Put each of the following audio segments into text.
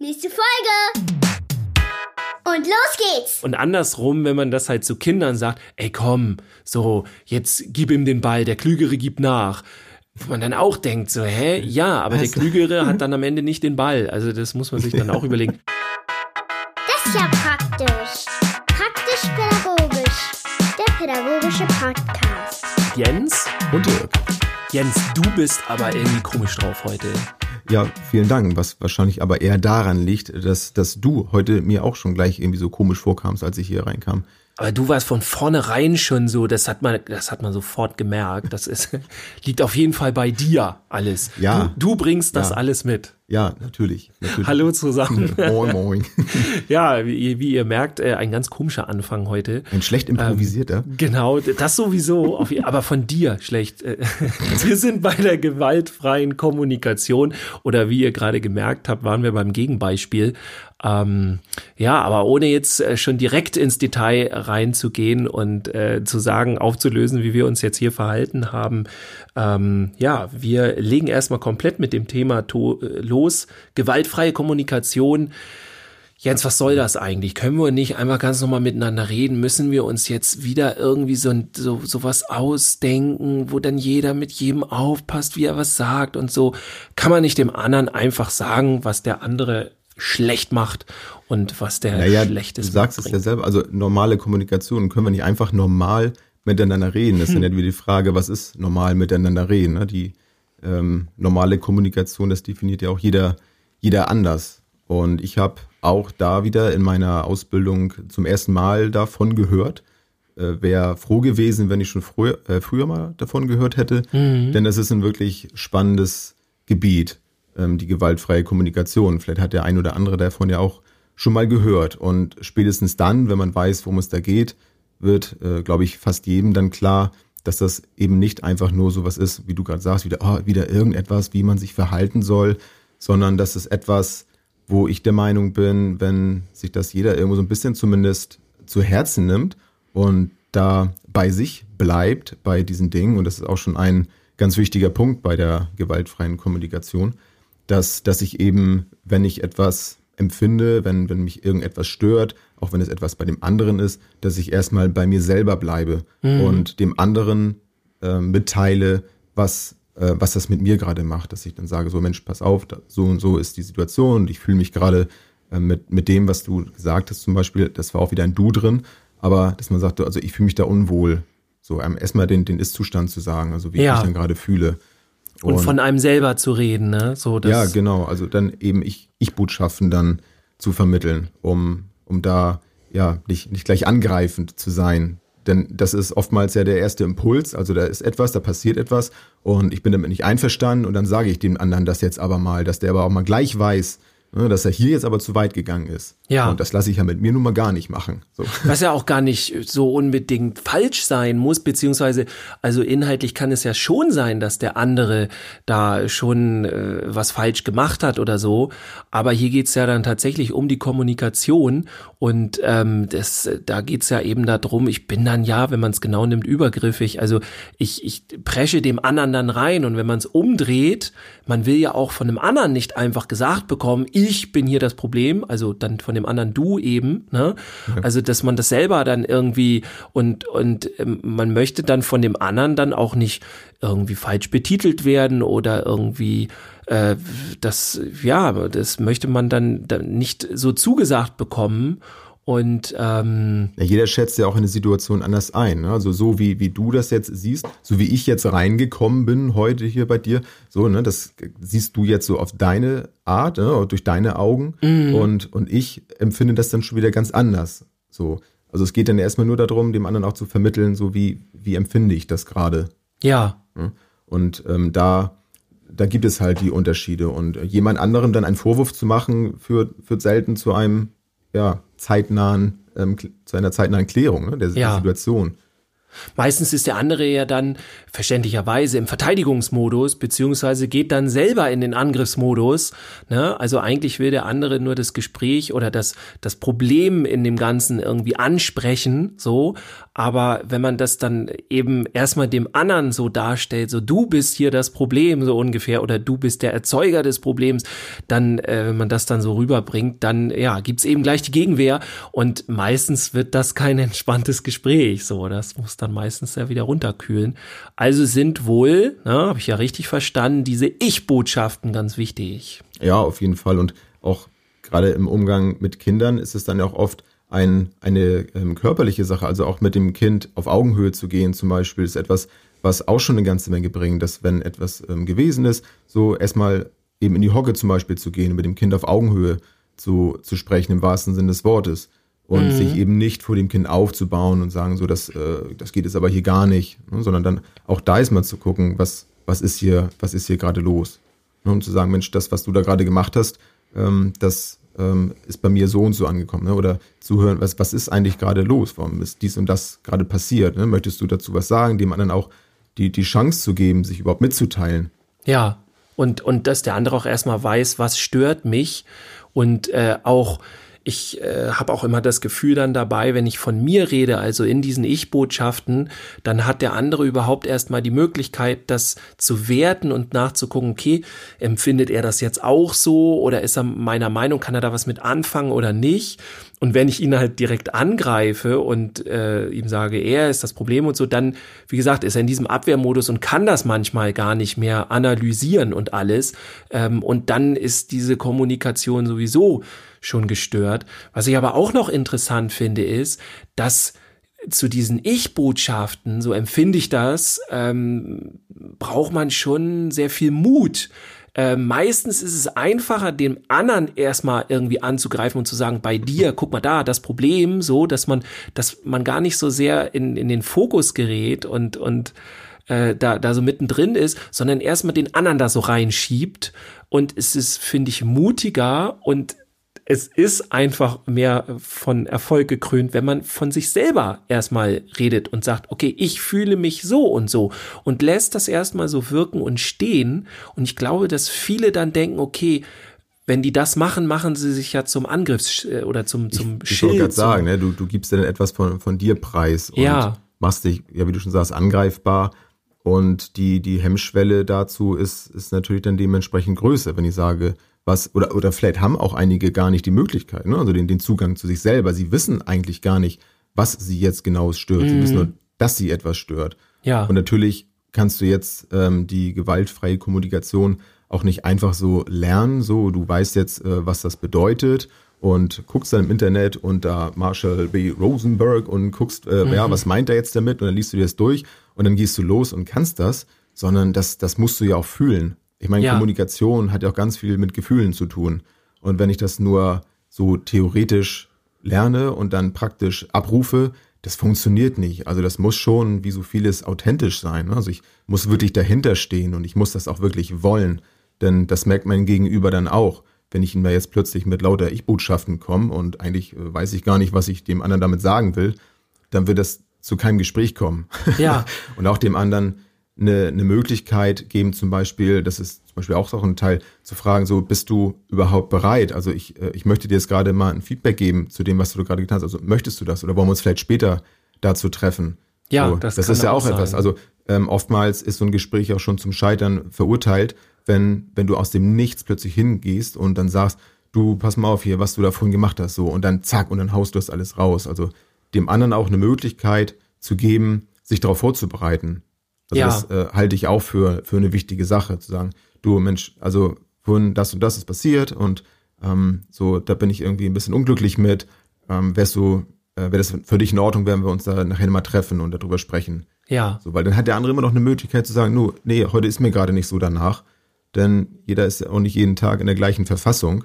Nächste Folge! Und los geht's! Und andersrum, wenn man das halt zu Kindern sagt, ey komm, so, jetzt gib ihm den Ball, der Klügere gibt nach. Wo man dann auch denkt so, hä? Ja, aber der Klügere hat dann am Ende nicht den Ball. Also das muss man sich dann auch überlegen. Das ist ja praktisch. Praktisch-pädagogisch. Der pädagogische Podcast. Jens und Dirk. Jens, du bist aber irgendwie komisch drauf heute. Ja, vielen Dank, was wahrscheinlich aber eher daran liegt, dass du heute mir auch schon gleich irgendwie so komisch vorkamst, als ich hier reinkam. Aber du warst von vornherein schon so, das hat man sofort gemerkt. Das ist, liegt auf jeden Fall bei dir alles. Ja. Du bringst das alles mit. Ja, natürlich. Hallo zusammen. Moin, moin. Ja, wie ihr merkt, ein ganz komischer Anfang heute. Ein schlecht improvisierter. Genau, das sowieso, aber von dir schlecht. Wir sind bei der gewaltfreien Kommunikation oder wie ihr gerade gemerkt habt, waren wir beim Gegenbeispiel. Ja, aber ohne jetzt schon direkt ins Detail reinzugehen und zu sagen, aufzulösen, wie wir uns jetzt hier verhalten haben. Ja, wir legen erstmal komplett mit dem Thema los. Gewaltfreie Kommunikation. Jens, was soll das eigentlich? Können wir nicht einmal ganz normal miteinander reden? Müssen wir uns jetzt wieder irgendwie sowas ausdenken, wo dann jeder mit jedem aufpasst, wie er was sagt und so? Kann man nicht dem anderen einfach sagen, was der andere schlecht macht und was der schlecht ist. Du sagst es ja selber, also normale Kommunikation, können wir nicht einfach normal miteinander reden? Das ist dann ja wieder die Frage, was ist normal miteinander reden? Ne? Die normale Kommunikation, das definiert ja auch jeder anders. Und ich habe auch da wieder in meiner Ausbildung zum ersten Mal davon gehört. Wäre froh gewesen, wenn ich schon früher mal davon gehört hätte, denn das ist ein wirklich spannendes Gebiet. Die gewaltfreie Kommunikation. Vielleicht hat der ein oder andere davon ja auch schon mal gehört. Und spätestens dann, wenn man weiß, worum es da geht, wird, glaube ich, fast jedem dann klar, dass das eben nicht einfach nur sowas ist, wie du gerade sagst, wieder irgendetwas, wie man sich verhalten soll, sondern dass es etwas, wo ich der Meinung bin, wenn sich das jeder irgendwo so ein bisschen zumindest zu Herzen nimmt und da bei sich bleibt, bei diesen Dingen, und das ist auch schon ein ganz wichtiger Punkt bei der gewaltfreien Kommunikation, dass ich eben, wenn ich etwas empfinde, wenn mich irgendetwas stört, auch wenn es etwas bei dem anderen ist, dass ich erstmal bei mir selber bleibe und dem anderen mitteile, was das mit mir gerade macht. Dass ich dann sage, so Mensch, pass auf, so und so ist die Situation und ich fühle mich gerade mit dem, was du gesagt hast zum Beispiel, das war auch wieder ein Du drin, aber dass man sagt, also ich fühle mich da unwohl. So erstmal den Ist-Zustand zu sagen, also wie ich mich dann gerade fühle. Und von einem selber zu reden, ne? So, das genau. Also dann eben Ich-Botschaften dann zu vermitteln, um da nicht gleich angreifend zu sein. Denn das ist oftmals ja der erste Impuls. Also da ist etwas, da passiert etwas und ich bin damit nicht einverstanden und dann sage ich dem anderen das jetzt aber mal, dass der aber auch mal gleich weiß, dass er hier jetzt aber zu weit gegangen ist. Ja. Und das lasse ich ja mit mir nun mal gar nicht machen. So. Was ja auch gar nicht so unbedingt falsch sein muss, beziehungsweise also inhaltlich kann es ja schon sein, dass der andere da schon was falsch gemacht hat oder so. Aber hier geht's ja dann tatsächlich um die Kommunikation und da geht's ja eben darum, ich bin dann wenn man es genau nimmt, übergriffig. Also ich presche dem anderen dann rein und wenn man es umdreht, man will ja auch von einem anderen nicht einfach gesagt bekommen, ich bin hier das Problem, also dann von dem anderen du eben, ne? Ja. Also dass man das selber dann irgendwie und man möchte dann von dem anderen dann auch nicht irgendwie falsch betitelt werden oder irgendwie das möchte man dann nicht so zugesagt bekommen. Und jeder schätzt ja auch eine Situation anders ein. Ne? Also so wie du das jetzt siehst, so wie ich jetzt reingekommen bin heute hier bei dir, so, ne, das siehst du jetzt so auf deine Art, ne, durch deine Augen und ich empfinde das dann schon wieder ganz anders. So. Also es geht dann erstmal nur darum, dem anderen auch zu vermitteln, so wie empfinde ich das gerade. Ja. Und da gibt es halt die Unterschiede. Und jemand anderem dann einen Vorwurf zu machen, führt selten zu einem zeitnahen Klärung, ne, der Situation. Meistens ist der andere ja dann verständlicherweise im Verteidigungsmodus beziehungsweise geht dann selber in den Angriffsmodus. Ne? Also eigentlich will der andere nur das Gespräch oder das Problem in dem Ganzen irgendwie ansprechen. So, aber wenn man das dann eben erstmal dem anderen so darstellt, so du bist hier das Problem so ungefähr oder du bist der Erzeuger des Problems, dann wenn man das dann so rüberbringt, dann ja gibt's eben gleich die Gegenwehr und meistens wird das kein entspanntes Gespräch. So, das muss dann meistens ja wieder runterkühlen. Also sind wohl, habe ich ja richtig verstanden, diese Ich-Botschaften ganz wichtig. Ja, auf jeden Fall. Und auch gerade im Umgang mit Kindern ist es dann ja auch oft eine körperliche Sache. Also auch mit dem Kind auf Augenhöhe zu gehen zum Beispiel ist etwas, was auch schon eine ganze Menge bringt, dass wenn etwas gewesen ist, so erstmal eben in die Hocke zum Beispiel zu gehen, mit dem Kind auf Augenhöhe zu sprechen, im wahrsten Sinne des Wortes. Und sich eben nicht vor dem Kind aufzubauen und sagen, so, das geht jetzt aber hier gar nicht, ne, sondern dann auch da erstmal zu gucken, was ist hier gerade los. Ne, und zu sagen, Mensch, das, was du da gerade gemacht hast, das ist bei mir so und so angekommen. Ne, oder zu hören, was ist eigentlich gerade los? Warum ist dies und das gerade passiert? Ne? Möchtest du dazu was sagen, dem anderen auch die Chance zu geben, sich überhaupt mitzuteilen? Ja, und dass der andere auch erstmal weiß, was stört mich und auch. Ich habe auch immer das Gefühl dann dabei, wenn ich von mir rede, also in diesen Ich-Botschaften, dann hat der andere überhaupt erstmal die Möglichkeit, das zu werten und nachzugucken, okay, empfindet er das jetzt auch so oder ist er meiner Meinung, kann er da was mit anfangen oder nicht? Und wenn ich ihn halt direkt angreife und ihm sage, er ist das Problem und so, dann, wie gesagt, ist er in diesem Abwehrmodus und kann das manchmal gar nicht mehr analysieren und alles. Und dann ist diese Kommunikation sowieso schon gestört. Was ich aber auch noch interessant finde, ist, dass zu diesen Ich-Botschaften, so empfinde ich das, braucht man schon sehr viel Mut. Meistens ist es einfacher, dem anderen erstmal irgendwie anzugreifen und zu sagen, bei dir, guck mal da, das Problem, so, dass man gar nicht so sehr in den Fokus gerät und da so mittendrin ist, sondern erstmal den anderen da so reinschiebt. Und es ist, finde ich, mutiger und es ist einfach mehr von Erfolg gekrönt, wenn man von sich selber erstmal redet und sagt, okay, ich fühle mich so und lässt das erstmal so wirken und stehen. Und ich glaube, dass viele dann denken, okay, wenn die das machen, machen sie sich ja zum Angriffs- oder zum Schild. Ich wollte gerade sagen, ne? du gibst ja dann etwas von dir preis und machst dich, ja, wie du schon sagst, angreifbar. Und die Hemmschwelle dazu ist natürlich dann dementsprechend größer, wenn ich sage, oder vielleicht haben auch einige gar nicht die Möglichkeit, ne? Also den Zugang zu sich selber. Sie wissen eigentlich gar nicht, was sie jetzt genau stört. Sie wissen nur, dass sie etwas stört. Ja. Und natürlich kannst du jetzt die gewaltfreie Kommunikation auch nicht einfach so lernen. So, du weißt jetzt, was das bedeutet und guckst dann im Internet unter Marshall B. Rosenberg und guckst, was meint er jetzt damit? Und dann liest du dir das durch und dann gehst du los und kannst das. Sondern das musst du ja auch fühlen. Ich meine, Kommunikation hat ja auch ganz viel mit Gefühlen zu tun. Und wenn ich das nur so theoretisch lerne und dann praktisch abrufe, das funktioniert nicht. Also das muss schon, wie so vieles, authentisch sein. Also ich muss wirklich dahinter stehen und ich muss das auch wirklich wollen. Denn das merkt mein Gegenüber dann auch. Wenn ich ihm da jetzt plötzlich mit lauter Ich-Botschaften komme und eigentlich weiß ich gar nicht, was ich dem anderen damit sagen will, dann wird das zu keinem Gespräch kommen. Ja. Und auch dem anderen eine Möglichkeit geben, zum Beispiel, das ist zum Beispiel auch ein Teil, zu fragen, so, bist du überhaupt bereit? Also ich möchte dir jetzt gerade mal ein Feedback geben zu dem, was du gerade getan hast. Also möchtest du das? Oder wollen wir uns vielleicht später dazu treffen? Ja, so, das ist ja auch etwas. Also oftmals ist so ein Gespräch auch schon zum Scheitern verurteilt, wenn du aus dem Nichts plötzlich hingehst und dann sagst, du, pass mal auf hier, was du da vorhin gemacht hast, so, und dann zack, und dann haust du das alles raus. Also dem anderen auch eine Möglichkeit zu geben, sich darauf vorzubereiten. Also das halte ich auch für eine wichtige Sache, zu sagen, du Mensch, also vorhin das und das ist passiert und da bin ich irgendwie ein bisschen unglücklich mit. Wäre das für dich in Ordnung, wenn wir uns da nachher mal treffen und darüber sprechen? Ja. So, weil dann hat der andere immer noch eine Möglichkeit zu sagen, nee, heute ist mir gerade nicht so danach, denn jeder ist ja auch nicht jeden Tag in der gleichen Verfassung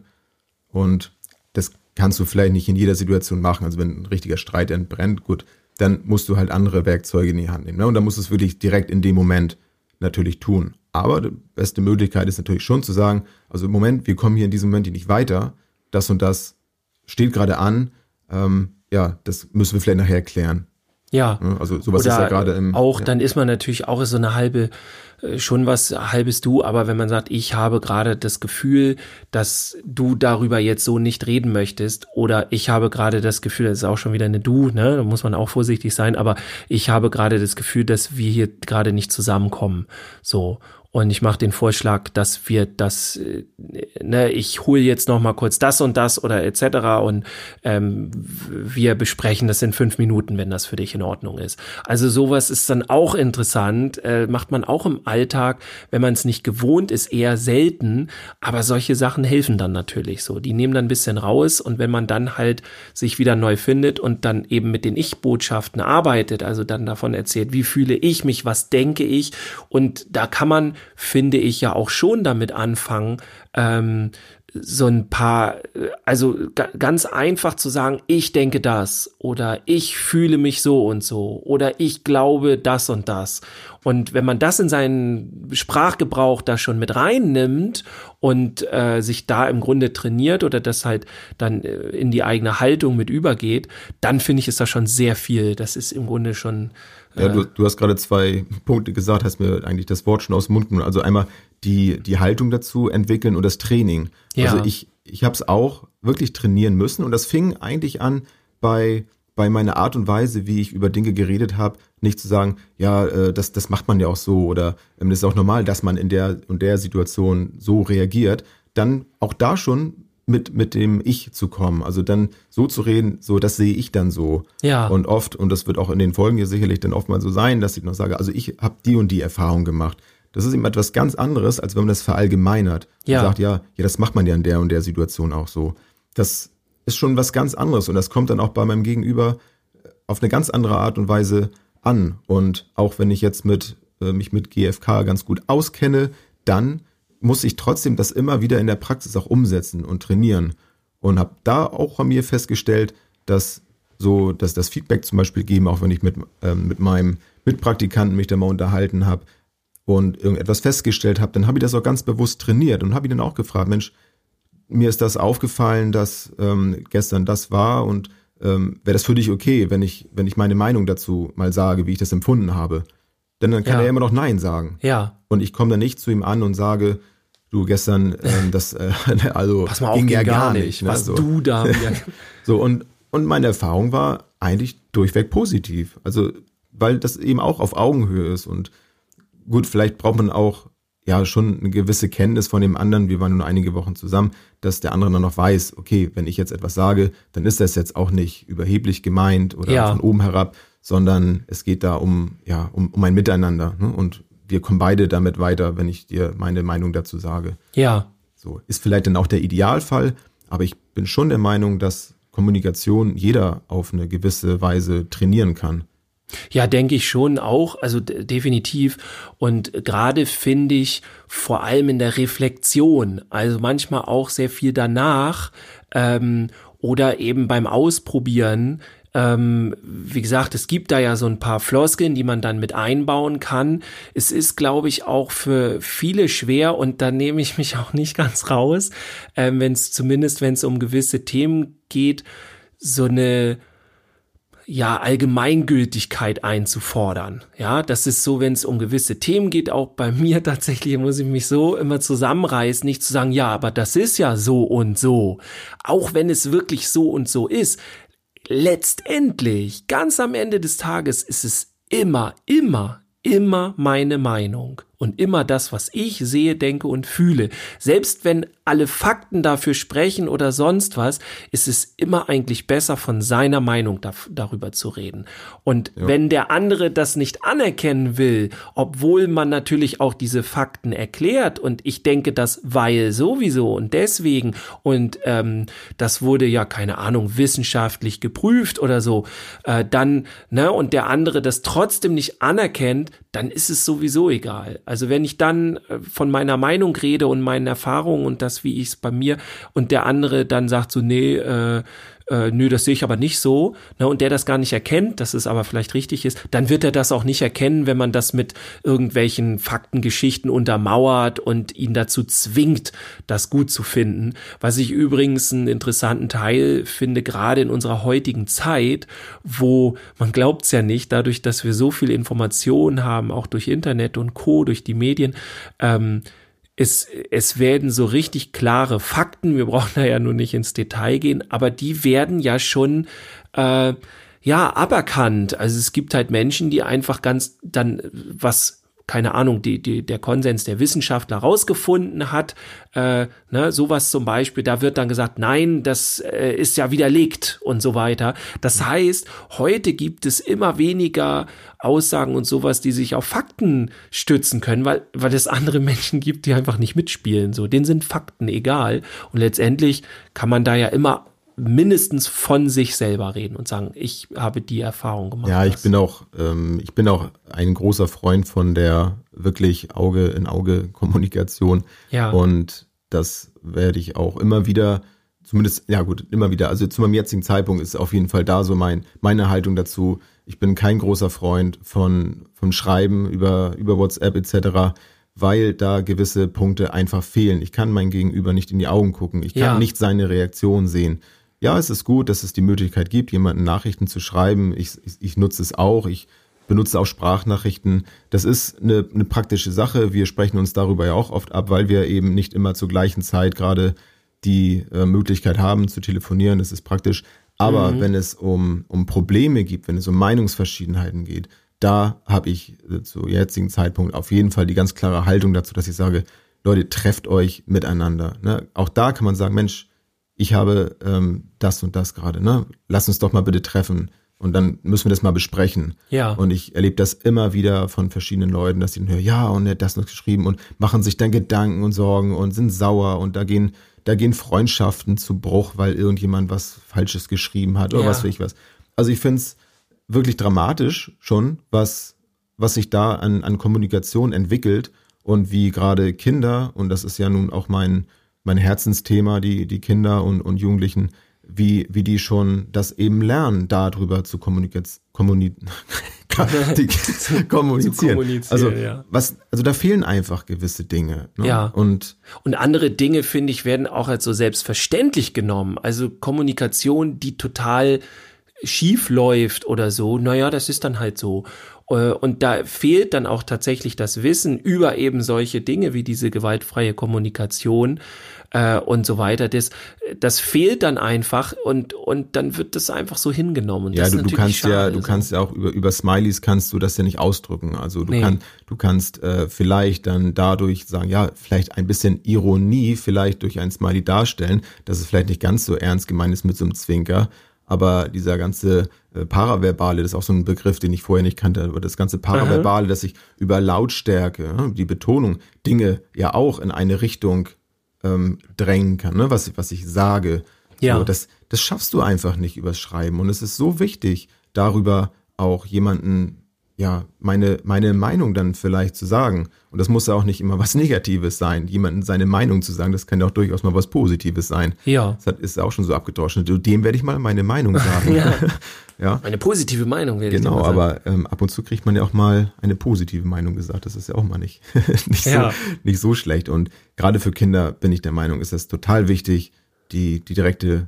und das kannst du vielleicht nicht in jeder Situation machen. Also wenn ein richtiger Streit entbrennt, gut, dann musst du halt andere Werkzeuge in die Hand nehmen. Ne? Und dann musst du es wirklich direkt in dem Moment natürlich tun. Aber die beste Möglichkeit ist natürlich schon zu sagen, also im Moment, wir kommen hier in diesem Moment hier nicht weiter, das und das steht gerade an, das müssen wir vielleicht nachher klären. Ja. Also sowas oder ist ja gerade im... Auch, ja. Dann ist man natürlich auch so eine halbe, schon was halbes Du, aber wenn man sagt, ich habe gerade das Gefühl, dass du darüber jetzt so nicht reden möchtest, oder ich habe gerade das Gefühl, das ist auch schon wieder eine Du, ne? Da muss man auch vorsichtig sein, aber ich habe gerade das Gefühl, dass wir hier gerade nicht zusammenkommen. So. Und ich mache den Vorschlag, dass wir das, ne, ich hole jetzt noch mal kurz das und das oder etc. und wir besprechen das in 5 Minuten, wenn das für dich in Ordnung ist. Also sowas ist dann auch interessant, macht man auch im Alltag, wenn man es nicht gewohnt ist, eher selten. Aber solche Sachen helfen dann natürlich so. Die nehmen dann ein bisschen raus, und wenn man dann halt sich wieder neu findet und dann eben mit den Ich-Botschaften arbeitet, also dann davon erzählt, wie fühle ich mich, was denke ich, und da kann man, finde ich, ja auch schon damit anfangen, so ein paar, also ganz einfach zu sagen, ich denke das, oder ich fühle mich so und so, oder ich glaube das und das. Und wenn man das in seinen Sprachgebrauch da schon mit reinnimmt und sich da im Grunde trainiert oder das halt dann in die eigene Haltung mit übergeht, dann finde ich, ist das schon sehr viel. Das ist im Grunde schon... Ja, du hast gerade 2 Punkte gesagt, hast mir eigentlich das Wort schon aus dem Mund genommen. Also einmal die Haltung dazu entwickeln und das Training. Ja. Also ich habe es auch wirklich trainieren müssen, und das fing eigentlich an bei meiner Art und Weise, wie ich über Dinge geredet habe, nicht zu sagen, ja, das macht man ja auch so, oder das ist auch normal, dass man in der und der Situation so reagiert, dann auch da schon mit dem Ich zu kommen, also dann so zu reden, so, das sehe ich dann so. Ja. Und oft, und das wird auch in den Folgen hier sicherlich dann oft mal so sein, dass ich noch sage, also ich habe die und die Erfahrung gemacht. Das ist eben etwas ganz anderes, als wenn man das verallgemeinert. Ja. Und sagt, ja, das macht man ja in der und der Situation auch so. Das ist schon was ganz anderes, und das kommt dann auch bei meinem Gegenüber auf eine ganz andere Art und Weise an. Und auch wenn ich jetzt mich mit GFK ganz gut auskenne, dann muss ich trotzdem das immer wieder in der Praxis auch umsetzen und trainieren. Und habe da auch an mir festgestellt, dass das Feedback zum Beispiel geben, auch wenn ich mit meinem Mitpraktikanten mich da mal unterhalten habe und irgendetwas festgestellt habe, dann habe ich das auch ganz bewusst trainiert und habe ihn dann auch gefragt, Mensch, mir ist das aufgefallen, dass gestern das war, und wäre das für dich okay, wenn ich meine Meinung dazu mal sage, wie ich das empfunden habe? Denn dann kann er immer noch Nein sagen. Ja. Und ich komme dann nicht zu ihm an und sage, du, gestern, das also pass mal auf, ging ja gar nicht. Ne? Was so. Du da wieder. So, und meine Erfahrung war eigentlich durchweg positiv. Also, weil das eben auch auf Augenhöhe ist. Und gut, vielleicht braucht man auch ja schon eine gewisse Kenntnis von dem anderen. Wir waren nur einige Wochen zusammen, dass der andere dann noch weiß, okay, wenn ich jetzt etwas sage, dann ist das jetzt auch nicht überheblich gemeint oder von oben herab, sondern es geht da um ein Miteinander, ne? Und wir kommen beide damit weiter, wenn ich dir meine Meinung dazu sage. Ja. So, ist vielleicht dann auch der Idealfall, aber ich bin schon der Meinung, dass Kommunikation jeder auf eine gewisse Weise trainieren kann. Ja, denke ich schon auch, also definitiv, und gerade finde ich vor allem in der Reflexion, also manchmal auch sehr viel danach oder eben beim Ausprobieren, wie gesagt, es gibt da ja so ein paar Floskeln, die man dann mit einbauen kann. Es ist, glaube ich, auch für viele schwer, und da nehme ich mich auch nicht ganz raus, wenn es um gewisse Themen geht, so eine Allgemeingültigkeit einzufordern. Ja, das ist so, wenn es um gewisse Themen geht, auch bei mir tatsächlich muss ich mich so immer zusammenreißen, nicht zu sagen, ja, aber das ist ja so und so. Auch wenn es wirklich so und so ist, letztendlich, ganz am Ende des Tages ist es immer, immer, immer meine Meinung und immer das, was ich sehe, denke und fühle. Selbst wenn alle Fakten dafür sprechen oder sonst was, ist es immer eigentlich besser, von seiner Meinung darüber zu reden. Und wenn der andere das nicht anerkennen will, obwohl man natürlich auch diese Fakten erklärt und ich denke das, weil sowieso und deswegen und das wurde ja, keine Ahnung, wissenschaftlich geprüft oder so, dann, ne, und der andere das trotzdem nicht anerkennt, dann ist es sowieso egal. Also wenn ich dann von meiner Meinung rede und meinen Erfahrungen und das, wie ich es bei mir, und der andere dann sagt so, nee, nö, das sehe ich aber nicht so, ne, und der das gar nicht erkennt, dass es aber vielleicht richtig ist, dann wird er das auch nicht erkennen, wenn man das mit irgendwelchen Faktengeschichten untermauert und ihn dazu zwingt, das gut zu finden. Was ich übrigens einen interessanten Teil finde, gerade in unserer heutigen Zeit, wo, man glaubt es ja nicht, dadurch, dass wir so viel Information haben, auch durch Internet und Co., durch die Medien, es werden so richtig klare Fakten, wir brauchen da ja nur nicht ins Detail gehen, aber die werden ja schon aberkannt. Also es gibt halt Menschen, die einfach ganz dann was, keine Ahnung, der Konsens der Wissenschaftler rausgefunden hat, sowas zum Beispiel, da wird dann gesagt, nein, das ist ja widerlegt und so weiter. Das heißt, heute gibt es immer weniger Aussagen und sowas, die sich auf Fakten stützen können, weil es andere Menschen gibt, die einfach nicht mitspielen. So, denen sind Fakten egal. Und letztendlich kann man da ja immer mindestens von sich selber reden und sagen, ich habe die Erfahrung gemacht. Ja, ich bin auch ein großer Freund von der wirklich Auge-in-Auge-Kommunikation. Ja. Und das werde ich auch immer wieder, zumindest, ja gut, immer wieder, also zu meinem jetzigen Zeitpunkt ist auf jeden Fall da so meine Haltung dazu. Ich bin kein großer Freund von Schreiben über WhatsApp etc., weil da gewisse Punkte einfach fehlen. Ich kann mein Gegenüber nicht in die Augen gucken. Ich kann nicht seine Reaktion sehen. Ja, es ist gut, dass es die Möglichkeit gibt, jemanden Nachrichten zu schreiben. Ich nutze es auch. Ich benutze auch Sprachnachrichten. Das ist eine praktische Sache. Wir sprechen uns darüber ja auch oft ab, weil wir eben nicht immer zur gleichen Zeit gerade die Möglichkeit haben, zu telefonieren. Das ist praktisch. Aber wenn es um Probleme gibt, wenn es um Meinungsverschiedenheiten geht, da habe ich zu jetzigen Zeitpunkt auf jeden Fall die ganz klare Haltung dazu, dass ich sage, Leute, trefft euch miteinander. Ne? Auch da kann man sagen, Mensch, ich habe das und das gerade. Ne? Lass uns doch mal bitte treffen und dann müssen wir das mal besprechen. Ja. Und ich erlebe das immer wieder von verschiedenen Leuten, dass die dann hören, ja, und er hat das noch geschrieben und machen sich dann Gedanken und Sorgen und sind sauer und da gehen Freundschaften zu Bruch, weil irgendjemand was Falsches geschrieben hat oder was weiß ich was. Also ich finde es wirklich dramatisch schon, was sich da an Kommunikation entwickelt und wie gerade Kinder, und das ist ja nun auch mein Herzensthema, die Kinder und Jugendlichen, wie die schon das eben lernen, darüber zu kommunizieren. Also da fehlen einfach gewisse Dinge. Ne? Ja. Und andere Dinge, finde ich, werden auch als so selbstverständlich genommen. Also Kommunikation, die total schief läuft oder so, naja, das ist dann halt so. Und da fehlt dann auch tatsächlich das Wissen über eben solche Dinge wie diese gewaltfreie Kommunikation und so weiter. Das fehlt dann einfach und dann wird das einfach so hingenommen. Und ja, du kannst ja auch über Smileys kannst du das ja nicht ausdrücken. Also du kannst vielleicht dann dadurch sagen, ja, vielleicht ein bisschen Ironie vielleicht durch ein Smiley darstellen, dass es vielleicht nicht ganz so ernst gemeint ist mit so einem Zwinker. Aber dieser ganze Paraverbale, das ist auch so ein Begriff, den ich vorher nicht kannte, aber das ganze Paraverbale, dass ich über Lautstärke, die Betonung, Dinge ja auch in eine Richtung drängen kann, ne? was ich sage. Ja. So, das schaffst du einfach nicht übers Schreiben. Und es ist so wichtig, darüber auch jemanden, ja, meine Meinung dann vielleicht zu sagen. Und das muss ja auch nicht immer was Negatives sein, jemandem seine Meinung zu sagen. Das kann ja auch durchaus mal was Positives sein. Ja. Das ist auch schon so abgedroschen. Dem werde ich mal meine Meinung sagen. Ja. Eine positive Meinung werde ich mal sagen. Genau, aber ab und zu kriegt man ja auch mal eine positive Meinung gesagt. Das ist ja auch mal nicht so schlecht. Und gerade für Kinder, bin ich der Meinung, ist das total wichtig, den direkten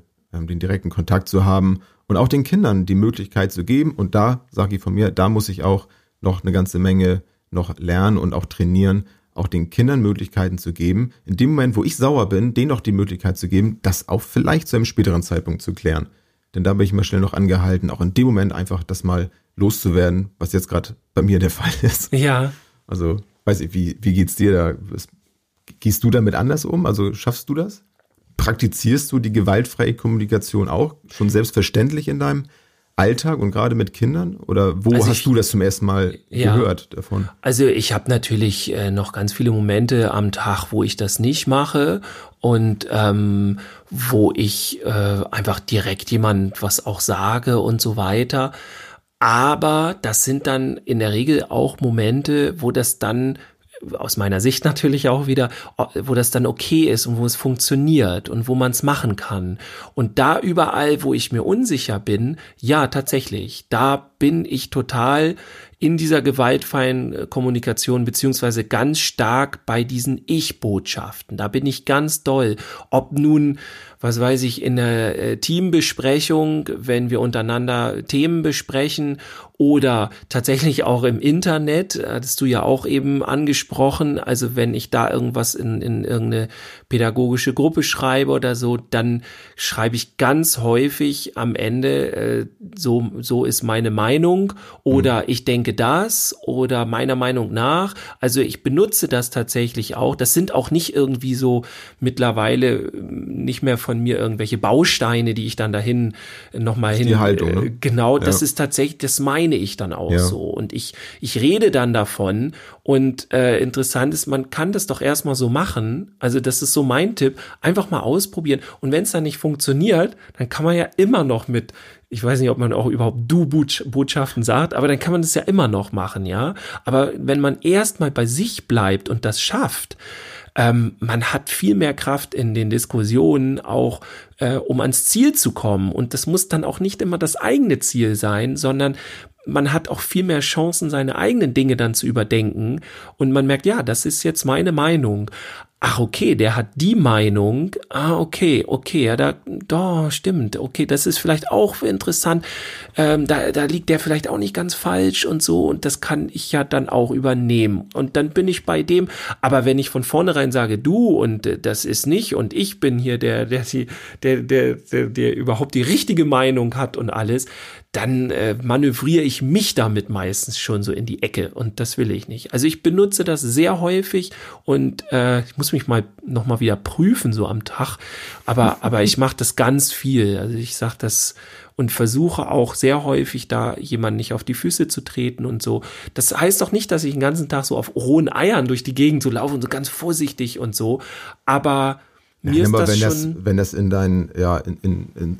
Kontakt zu haben. Und auch den Kindern die Möglichkeit zu geben. Und da, sage ich von mir, da muss ich auch noch eine ganze Menge noch lernen und auch trainieren, auch den Kindern Möglichkeiten zu geben. In dem Moment, wo ich sauer bin, denen noch die Möglichkeit zu geben, das auch vielleicht zu einem späteren Zeitpunkt zu klären. Denn da bin ich immer schnell noch angehalten, auch in dem Moment einfach das mal loszuwerden, was jetzt gerade bei mir der Fall ist. Ja. Also, weiß ich, wie geht's dir da? Gehst du damit anders um? Also, schaffst du das? Praktizierst du die gewaltfreie Kommunikation auch schon selbstverständlich in deinem Alltag und gerade mit Kindern? Oder hast du das zum ersten Mal gehört davon? Also ich habe natürlich noch ganz viele Momente am Tag, wo ich das nicht mache und wo ich einfach direkt jemand was auch sage und so weiter. Aber das sind dann in der Regel auch Momente, wo das dann aus meiner Sicht natürlich auch wieder, wo das dann okay ist und wo es funktioniert und wo man es machen kann. Und da überall, wo ich mir unsicher bin, ja, tatsächlich, da bin ich total in dieser gewaltfreien Kommunikation beziehungsweise ganz stark bei diesen Ich-Botschaften. Da bin ich ganz doll. Ob nun, was weiß ich, in der Teambesprechung, wenn wir untereinander Themen besprechen oder tatsächlich auch im Internet, hattest du ja auch eben angesprochen, also wenn ich da irgendwas in irgendeine pädagogische Gruppe schreibe oder so, dann schreibe ich ganz häufig am Ende, so ist meine Meinung oder ich denke das oder meiner Meinung nach. Also ich benutze das tatsächlich auch. Das sind auch nicht irgendwie so mittlerweile nicht mehr von mir irgendwelche Bausteine, die ich dann dahin nochmal hin. Die Haltung, ne? Genau, das ist tatsächlich, das meine ich dann auch so. Und ich rede dann davon und interessant ist, man kann das doch erstmal so machen. Also das ist so mein Tipp. Einfach mal ausprobieren. Und wenn es dann nicht funktioniert, dann kann man ja immer noch mit, ich weiß nicht, ob man auch überhaupt Du-Botschaften sagt, aber dann kann man das ja immer noch machen, ja. Aber wenn man erstmal bei sich bleibt und das schafft, man hat viel mehr Kraft in den Diskussionen auch, um ans Ziel zu kommen. Und das muss dann auch nicht immer das eigene Ziel sein, sondern man hat auch viel mehr Chancen, seine eigenen Dinge dann zu überdenken. Und man merkt, ja, das ist jetzt meine Meinung. Ach, okay, der hat die Meinung. Ah, okay, ja, da stimmt. Okay, das ist vielleicht auch interessant. Da liegt der vielleicht auch nicht ganz falsch und so. Und das kann ich ja dann auch übernehmen. Und dann bin ich bei dem. Aber wenn ich von vornherein sage, du und das ist nicht und ich bin hier der überhaupt die richtige Meinung hat und alles, dann manövriere ich mich damit meistens schon so in die Ecke und das will ich nicht. Also ich benutze das sehr häufig und ich muss mich noch mal wieder prüfen so am Tag, aber ich mache das ganz viel. Also ich sage das und versuche auch sehr häufig da jemanden nicht auf die Füße zu treten und so. Das heißt doch nicht, dass ich den ganzen Tag so auf hohen Eiern durch die Gegend so laufe und so ganz vorsichtig und so, aber mir ist das schon, wenn das in dein,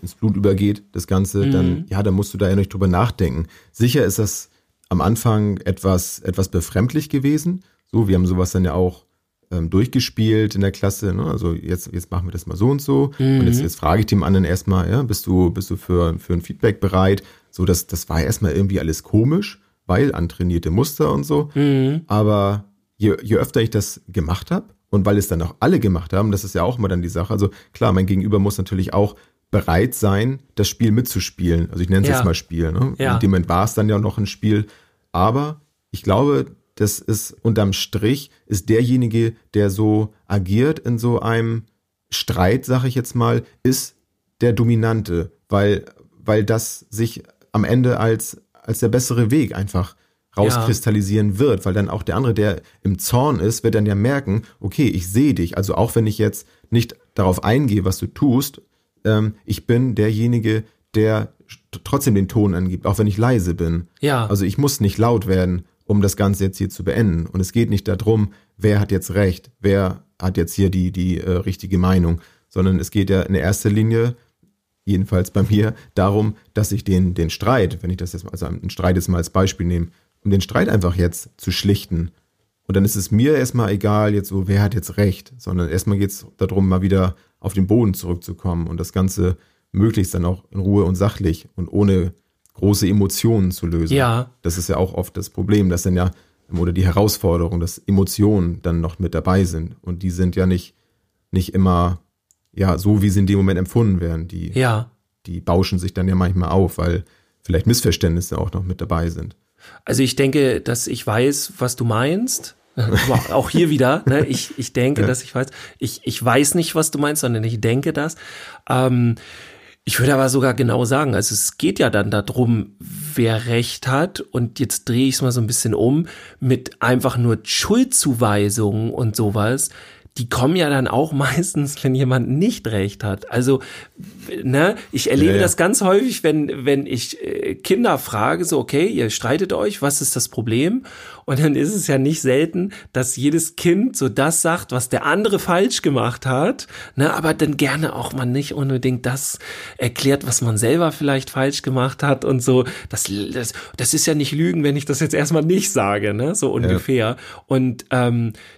ins Blut übergeht, das Ganze, dann musst du da ja nicht drüber nachdenken. Sicher ist das am Anfang etwas befremdlich gewesen. So, wir haben sowas dann ja auch durchgespielt in der Klasse. Ne? Also jetzt machen wir das mal so und so. Und jetzt frage ich dem anderen erstmal, ja, bist du für ein Feedback bereit? So, das war ja erstmal irgendwie alles komisch, weil antrainierte Muster und so. Aber je öfter ich das gemacht habe, und weil es dann auch alle gemacht haben, das ist ja auch immer dann die Sache. Also klar, mein Gegenüber muss natürlich auch bereit sein, das Spiel mitzuspielen. Also ich nenne es jetzt mal Spiel. Ne? Ja. In dem Moment war es dann ja noch ein Spiel. Aber ich glaube, das ist unterm Strich, ist derjenige, der so agiert in so einem Streit, sage ich jetzt mal, ist der Dominante. Weil das sich am Ende als der bessere Weg einfach rauskristallisieren wird, weil dann auch der andere, der im Zorn ist, wird dann ja merken, okay, ich sehe dich, also auch wenn ich jetzt nicht darauf eingehe, was du tust, ich bin derjenige, der trotzdem den Ton angibt, auch wenn ich leise bin. Ja. Also ich muss nicht laut werden, um das Ganze jetzt hier zu beenden. Und es geht nicht darum, wer hat jetzt recht, wer hat jetzt hier die richtige Meinung, sondern es geht ja in erster Linie, jedenfalls bei mir, darum, dass ich den Streit, wenn ich das jetzt, also einen Streit jetzt mal als Beispiel nehme, um den Streit einfach jetzt zu schlichten. Und dann ist es mir erstmal egal, jetzt so, wer hat jetzt recht, sondern erstmal geht es darum, mal wieder auf den Boden zurückzukommen und das Ganze möglichst dann auch in Ruhe und sachlich und ohne große Emotionen zu lösen. Ja. Das ist ja auch oft das Problem, dass dann ja, oder die Herausforderung, dass Emotionen dann noch mit dabei sind. Und die sind ja nicht immer, ja, so wie sie in dem Moment empfunden werden. Die bauschen sich dann ja manchmal auf, weil vielleicht Missverständnisse auch noch mit dabei sind. Also ich denke, dass ich weiß, was du meinst. Auch hier wieder, ne? Ich denke, dass ich weiß. Ich weiß nicht, was du meinst, sondern ich denke das. Ich würde aber sogar genau sagen, also es geht ja dann darum, wer Recht hat. Und jetzt drehe ich es mal so ein bisschen um mit einfach nur Schuldzuweisungen und sowas. die kommen ja dann auch meistens, wenn jemand nicht recht hat. Also, ne, ich erlebe das ganz häufig, wenn ich Kinder frage, so, okay, ihr streitet euch, was ist das Problem? Und dann ist es ja nicht selten, dass jedes Kind so das sagt, was der andere falsch gemacht hat, ne, aber dann gerne auch mal nicht unbedingt das erklärt, was man selber vielleicht falsch gemacht hat und so. Das ist ja nicht Lügen, wenn ich das jetzt erstmal nicht sage, ne, so ungefähr. Ja. Und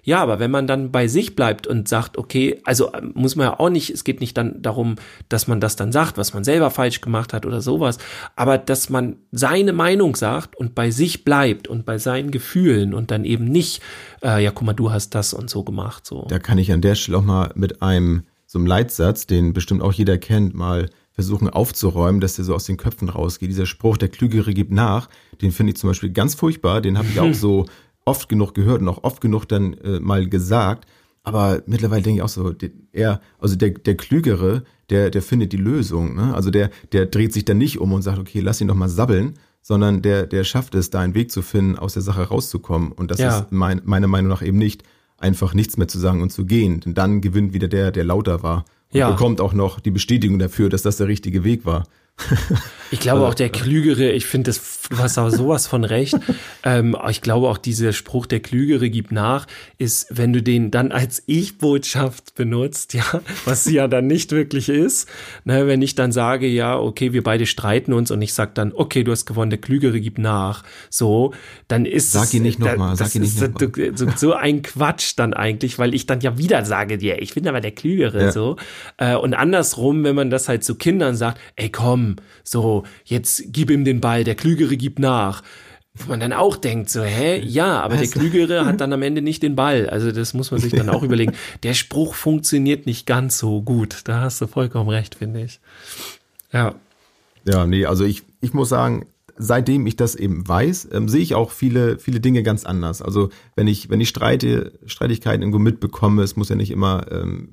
ja, aber wenn man dann bei sich bleibt und sagt, okay, also muss man ja auch nicht, es geht nicht dann darum, dass man das dann sagt, was man selber falsch gemacht hat oder sowas, aber dass man seine Meinung sagt und bei sich bleibt und bei seinen Gefühlen und dann eben nicht, ja guck mal, du hast das und so gemacht. So. Da kann ich an der Stelle auch mal mit so einem Leitsatz, den bestimmt auch jeder kennt, mal versuchen aufzuräumen, dass der so aus den Köpfen rausgeht. Dieser Spruch, der Klügere gibt nach, den finde ich zum Beispiel ganz furchtbar, den habe ich auch so oft genug gehört und auch oft genug dann mal gesagt. Aber mittlerweile denke ich auch so, der Klügere, der findet die Lösung. Ne? Also der dreht sich dann nicht um und sagt, okay, lass ihn doch mal sabbeln, sondern der schafft es, da einen Weg zu finden, aus der Sache rauszukommen. Und das ist meiner Meinung nach eben nicht, einfach nichts mehr zu sagen und zu gehen. Denn dann gewinnt wieder der lauter war. Und bekommt auch noch die Bestätigung dafür, dass das der richtige Weg war. Ich glaube auch der Klügere, ich finde, du hast auch sowas von recht. Ich glaube auch dieser Spruch, der Klügere gibt nach, ist, wenn du den dann als Ich-Botschaft benutzt, ja, was sie ja dann nicht wirklich ist. Ne, wenn ich dann sage, ja, okay, wir beide streiten uns und ich sag dann, okay, du hast gewonnen, der Klügere gibt nach. So, dann ist sag ihn nicht nochmal, sag ihn nicht nochmal. So ein Quatsch dann eigentlich, weil ich dann ja wieder sage dir, ich bin aber der Klügere, so. Und andersrum, wenn man das halt zu Kindern sagt, ey, komm, so, jetzt gib ihm den Ball, der Klügere gibt nach. Wo man dann auch denkt, so, aber der Klügere hat dann am Ende nicht den Ball. Also das muss man sich dann auch überlegen. Der Spruch funktioniert nicht ganz so gut. Da hast du vollkommen recht, finde ich. Ja. Ja, nee, also ich muss sagen, seitdem ich das eben weiß, sehe ich auch viele, viele Dinge ganz anders. Also wenn ich Streitigkeiten irgendwo mitbekomme, es muss ja nicht immer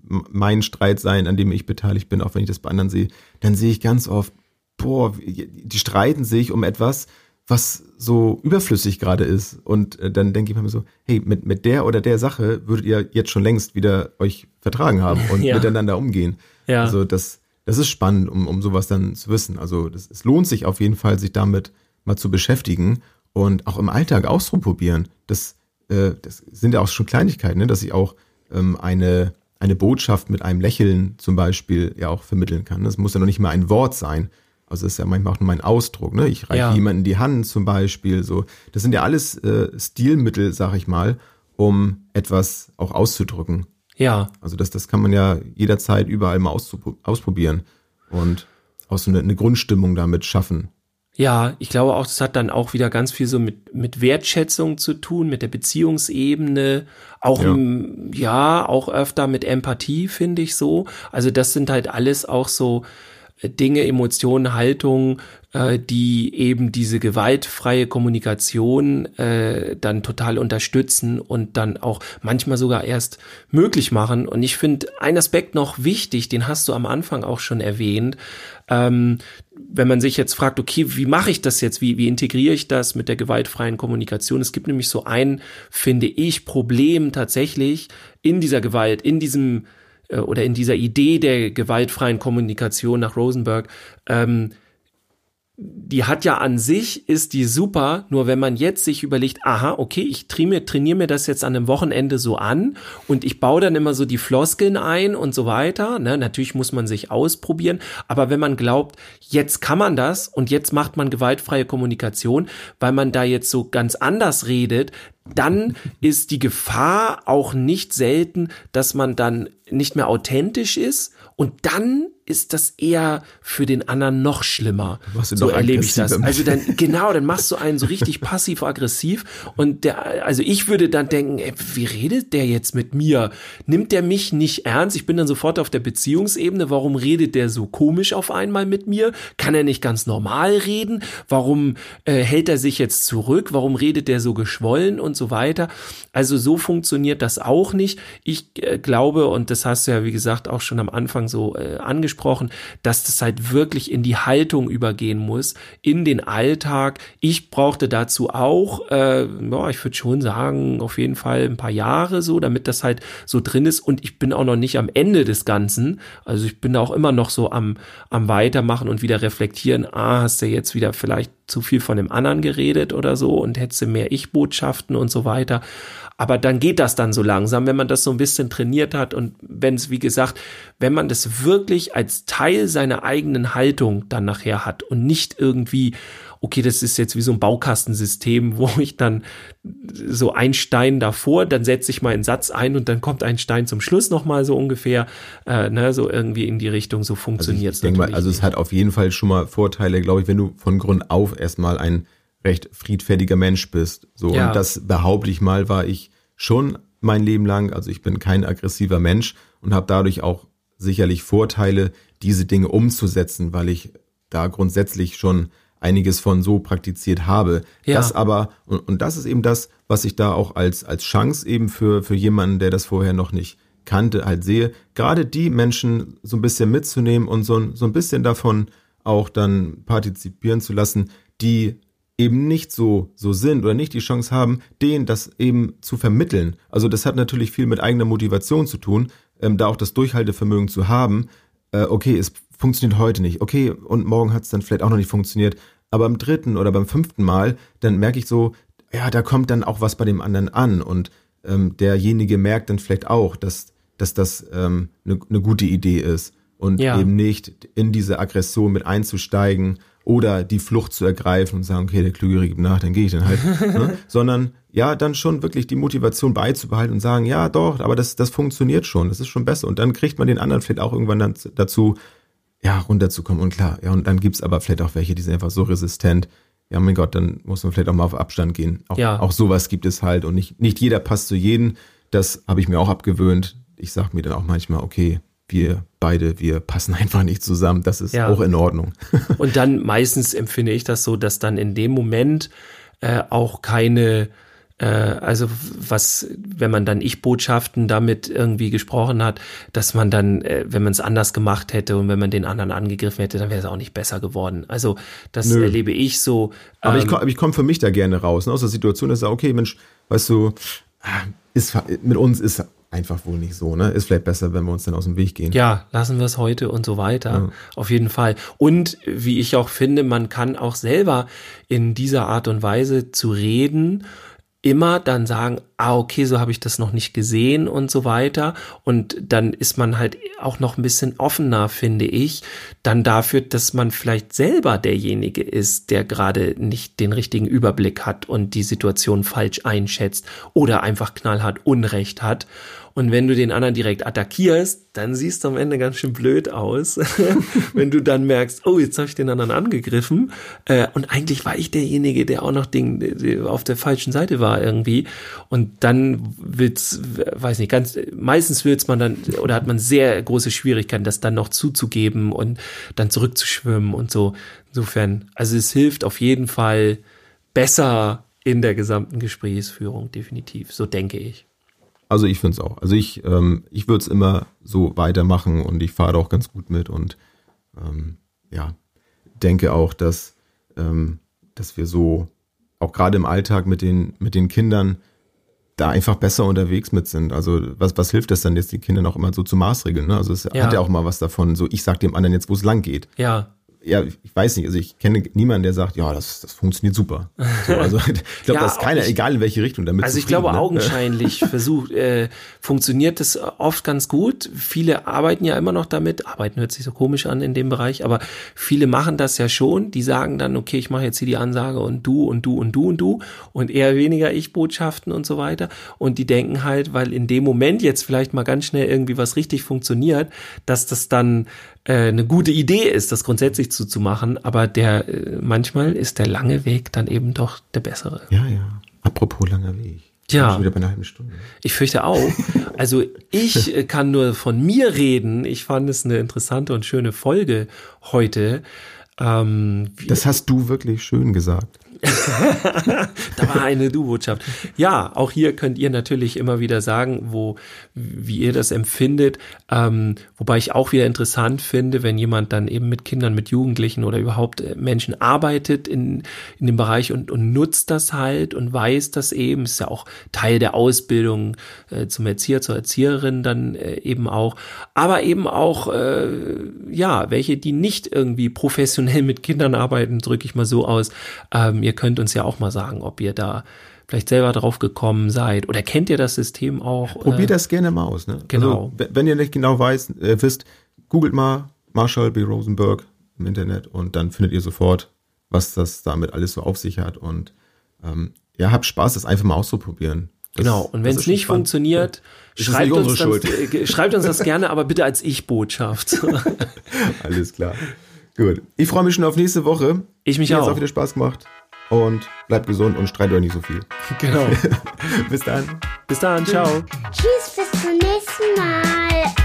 mein Streit sein, an dem ich beteiligt bin, auch wenn ich das bei anderen sehe, dann sehe ich ganz oft, boah, die streiten sich um etwas, was so überflüssig gerade ist. Und dann denke ich mir so, hey, mit der oder der Sache würdet ihr jetzt schon längst wieder euch vertragen haben und miteinander umgehen. Ja. Also das ist spannend, um sowas dann zu wissen. Also es lohnt sich auf jeden Fall, sich damit mal zu beschäftigen und auch im Alltag auszuprobieren. Das sind ja auch schon Kleinigkeiten, ne? Dass ich auch eine Botschaft mit einem Lächeln zum Beispiel ja auch vermitteln kann. Das muss ja noch nicht mal ein Wort sein. Also das ist ja manchmal auch nur mein Ausdruck. Ne? Ich reiche jemanden die Hand zum Beispiel. So. Das sind ja alles Stilmittel, sag ich mal, um etwas auch auszudrücken. Ja. Also das kann man ja jederzeit überall mal ausprobieren und auch so eine Grundstimmung damit schaffen. Ja, ich glaube auch, das hat dann auch wieder ganz viel so mit Wertschätzung zu tun, mit der Beziehungsebene, auch auch öfter mit Empathie, finde ich so. Also das sind halt alles auch so Dinge, Emotionen, Haltungen, die eben diese gewaltfreie Kommunikation dann total unterstützen und dann auch manchmal sogar erst möglich machen. Und ich finde einen Aspekt noch wichtig, den hast du am Anfang auch schon erwähnt. Wenn man sich jetzt fragt, okay, wie mache ich das jetzt? Wie integriere ich das mit der gewaltfreien Kommunikation? Es gibt nämlich so ein, finde ich, Problem tatsächlich in dieser Gewalt, in diesem oder in dieser Idee der gewaltfreien Kommunikation nach Rosenberg, die hat ja an sich, ist die super, nur wenn man jetzt sich überlegt, aha, okay, ich trainiere mir das jetzt an einem Wochenende so an und ich baue dann immer so die Floskeln ein und so weiter, ne, natürlich muss man sich ausprobieren, aber wenn man glaubt, jetzt kann man das und jetzt macht man gewaltfreie Kommunikation, weil man da jetzt so ganz anders redet, dann ist die Gefahr auch nicht selten, dass man dann nicht mehr authentisch ist und dann ist das eher für den anderen noch schlimmer. So erlebe ich das. Also dann machst du einen so richtig passiv-aggressiv und also ich würde dann denken, ey, wie redet der jetzt mit mir? Nimmt der mich nicht ernst? Ich bin dann sofort auf der Beziehungsebene. Warum redet der so komisch auf einmal mit mir? Kann er nicht ganz normal reden? Warum hält er sich jetzt zurück? Warum redet der so geschwollen und so weiter? Also so funktioniert das auch nicht. Ich glaube, und das hast du ja, wie gesagt, auch schon am Anfang so angesprochen, angesprochen, dass das halt wirklich in die Haltung übergehen muss, in den Alltag. Ich brauchte dazu auch, ich würde schon sagen, auf jeden Fall ein paar Jahre so, damit das halt so drin ist. Und ich bin auch noch nicht am Ende des Ganzen. Also ich bin auch immer noch so am Weitermachen und wieder reflektieren. Hast du jetzt wieder vielleicht zu viel von dem anderen geredet oder so und hättest du mehr Ich-Botschaften und so weiter. Aber dann geht das dann so langsam, wenn man das so ein bisschen trainiert hat und wenn es, wie gesagt, wenn man das wirklich als Teil seiner eigenen Haltung dann nachher hat und nicht irgendwie, okay, das ist jetzt wie so ein Baukastensystem, wo ich dann so ein Stein davor, dann setze ich mal einen Satz ein und dann kommt ein Stein zum Schluss nochmal so ungefähr, so irgendwie in die Richtung, so funktioniert es natürlich. Es hat auf jeden Fall schon mal Vorteile, glaube ich, wenn du von Grund auf erstmal ein recht friedfertiger Mensch bist. So, ja. Und das behaupte ich mal, war ich schon mein Leben lang. Also ich bin kein aggressiver Mensch und habe dadurch auch sicherlich Vorteile, diese Dinge umzusetzen, weil ich da grundsätzlich schon einiges von so praktiziert habe. Ja. Das aber, und das ist eben das, was ich da auch als Chance eben für jemanden, der das vorher noch nicht kannte, halt sehe, gerade die Menschen so ein bisschen mitzunehmen und so ein bisschen davon auch dann partizipieren zu lassen, die eben nicht so sind oder nicht die Chance haben, denen das eben zu vermitteln. Also das hat natürlich viel mit eigener Motivation zu tun, da auch das Durchhaltevermögen zu haben. Okay, es funktioniert heute nicht. Okay, und morgen hat es dann vielleicht auch noch nicht funktioniert. Aber beim 3. oder beim 5. Mal, dann merke ich so, ja, da kommt dann auch was bei dem anderen an. Und derjenige merkt dann vielleicht auch, dass das eine gute Idee ist. Und eben nicht in diese Aggression mit einzusteigen oder die Flucht zu ergreifen und sagen, okay, der Klügere gibt nach, dann gehe ich dann halt. Ne? Sondern ja, dann schon wirklich die Motivation beizubehalten und sagen, ja doch, aber das funktioniert schon, das ist schon besser. Und dann kriegt man den anderen vielleicht auch irgendwann dann dazu, ja, runterzukommen. Und klar, ja, und dann gibt's aber vielleicht auch welche, die sind einfach so resistent. Ja, mein Gott, dann muss man vielleicht auch mal auf Abstand gehen. Auch sowas gibt es halt. Und nicht jeder passt zu jedem. Das habe ich mir auch abgewöhnt. Ich sag mir dann auch manchmal, okay, wir passen einfach nicht zusammen. Das ist auch in Ordnung. Und dann meistens empfinde ich das so, dass dann in dem Moment auch keine, wenn man dann Ich-Botschaften damit irgendwie gesprochen hat, dass man dann, wenn man es anders gemacht hätte und wenn man den anderen angegriffen hätte, dann wäre es auch nicht besser geworden. Also das erlebe ich so. Aber ich komme für mich da gerne raus, ne, aus der Situation, dass ich sage, okay, Mensch, weißt du, mit uns ist einfach wohl nicht so, ne? Ist vielleicht besser, wenn wir uns dann aus dem Weg gehen. Ja, lassen wir es heute und so weiter. Ja. Auf jeden Fall. Und wie ich auch finde, man kann auch selber in dieser Art und Weise zu reden, immer dann sagen, okay, so habe ich das noch nicht gesehen und so weiter. Und dann ist man halt auch noch ein bisschen offener, finde ich, dann dafür, dass man vielleicht selber derjenige ist, der gerade nicht den richtigen Überblick hat und die Situation falsch einschätzt oder einfach knallhart Unrecht hat. Und wenn du den anderen direkt attackierst, dann siehst du am Ende ganz schön blöd aus, wenn du dann merkst, oh, jetzt habe ich den anderen angegriffen und eigentlich war ich derjenige, der auch noch auf der falschen Seite war irgendwie. Und dann meistens will's man dann oder hat man sehr große Schwierigkeiten, das dann noch zuzugeben und dann zurückzuschwimmen und so. Insofern, also es hilft auf jeden Fall besser in der gesamten Gesprächsführung, definitiv, so denke ich. Also ich finde es auch. Also ich würde es immer so weitermachen und ich fahre da auch ganz gut mit und denke auch, dass wir so auch gerade im Alltag mit den Kindern da einfach besser unterwegs mit sind. Also was hilft das dann jetzt, die Kinder auch immer so zu maßregeln? Ne? Also es hat ja auch mal was davon, so ich sag dem anderen jetzt, wo es lang geht. Ja. Ja, ich weiß nicht, also ich kenne niemanden, der sagt, ja, das funktioniert super. So, also ich glaube, das ist keiner, egal in welche Richtung, damit. Also ich glaube, augenscheinlich funktioniert das oft ganz gut. Viele arbeiten ja immer noch damit. Arbeiten hört sich so komisch an in dem Bereich, aber viele machen das ja schon. Die sagen dann, okay, ich mache jetzt hier die Ansage und du und du und du und du und eher weniger Ich-Botschaften und so weiter. Und die denken halt, weil in dem Moment jetzt vielleicht mal ganz schnell irgendwie was richtig funktioniert, dass das dann eine gute Idee ist, das grundsätzlich zu machen, aber manchmal ist der lange Weg dann eben doch der bessere. Ja, ja. Apropos langer Weg. Tja. Schon wieder bei einer halben Stunde. Ich fürchte auch. Also ich kann nur von mir reden. Ich fand es eine interessante und schöne Folge heute. Das hast du wirklich schön gesagt. Da war eine Du-Botschaft. Ja, auch hier könnt ihr natürlich immer wieder sagen, wie ihr das empfindet. Wobei ich auch wieder interessant finde, wenn jemand dann eben mit Kindern, mit Jugendlichen oder überhaupt Menschen arbeitet in dem Bereich und nutzt das halt und weiß das eben. Ist ja auch Teil der Ausbildung zum Erzieher, zur Erzieherin dann eben auch. Aber eben auch, welche, die nicht irgendwie professionell mit Kindern arbeiten, drücke ich mal so aus. Ihr könnt uns ja auch mal sagen, ob ihr da vielleicht selber drauf gekommen seid oder kennt ihr das System auch? Probiert das gerne mal aus. Ne? Genau. Also, wenn ihr nicht genau wisst, googelt mal Marshall B. Rosenberg im Internet und dann findet ihr sofort, was das damit alles so auf sich hat. Und habt Spaß, das einfach mal auszuprobieren. Genau, und wenn es nicht funktioniert, schreibt uns das gerne, aber bitte als Ich-Botschaft. Alles klar. Gut. Ich freue mich schon auf nächste Woche. Ich mich auch. Hat es auch wieder Spaß gemacht. Und bleibt gesund und streitet euch nicht so viel. Genau. Bis dann. Bis dann, ciao. Tschüss, bis zum nächsten Mal.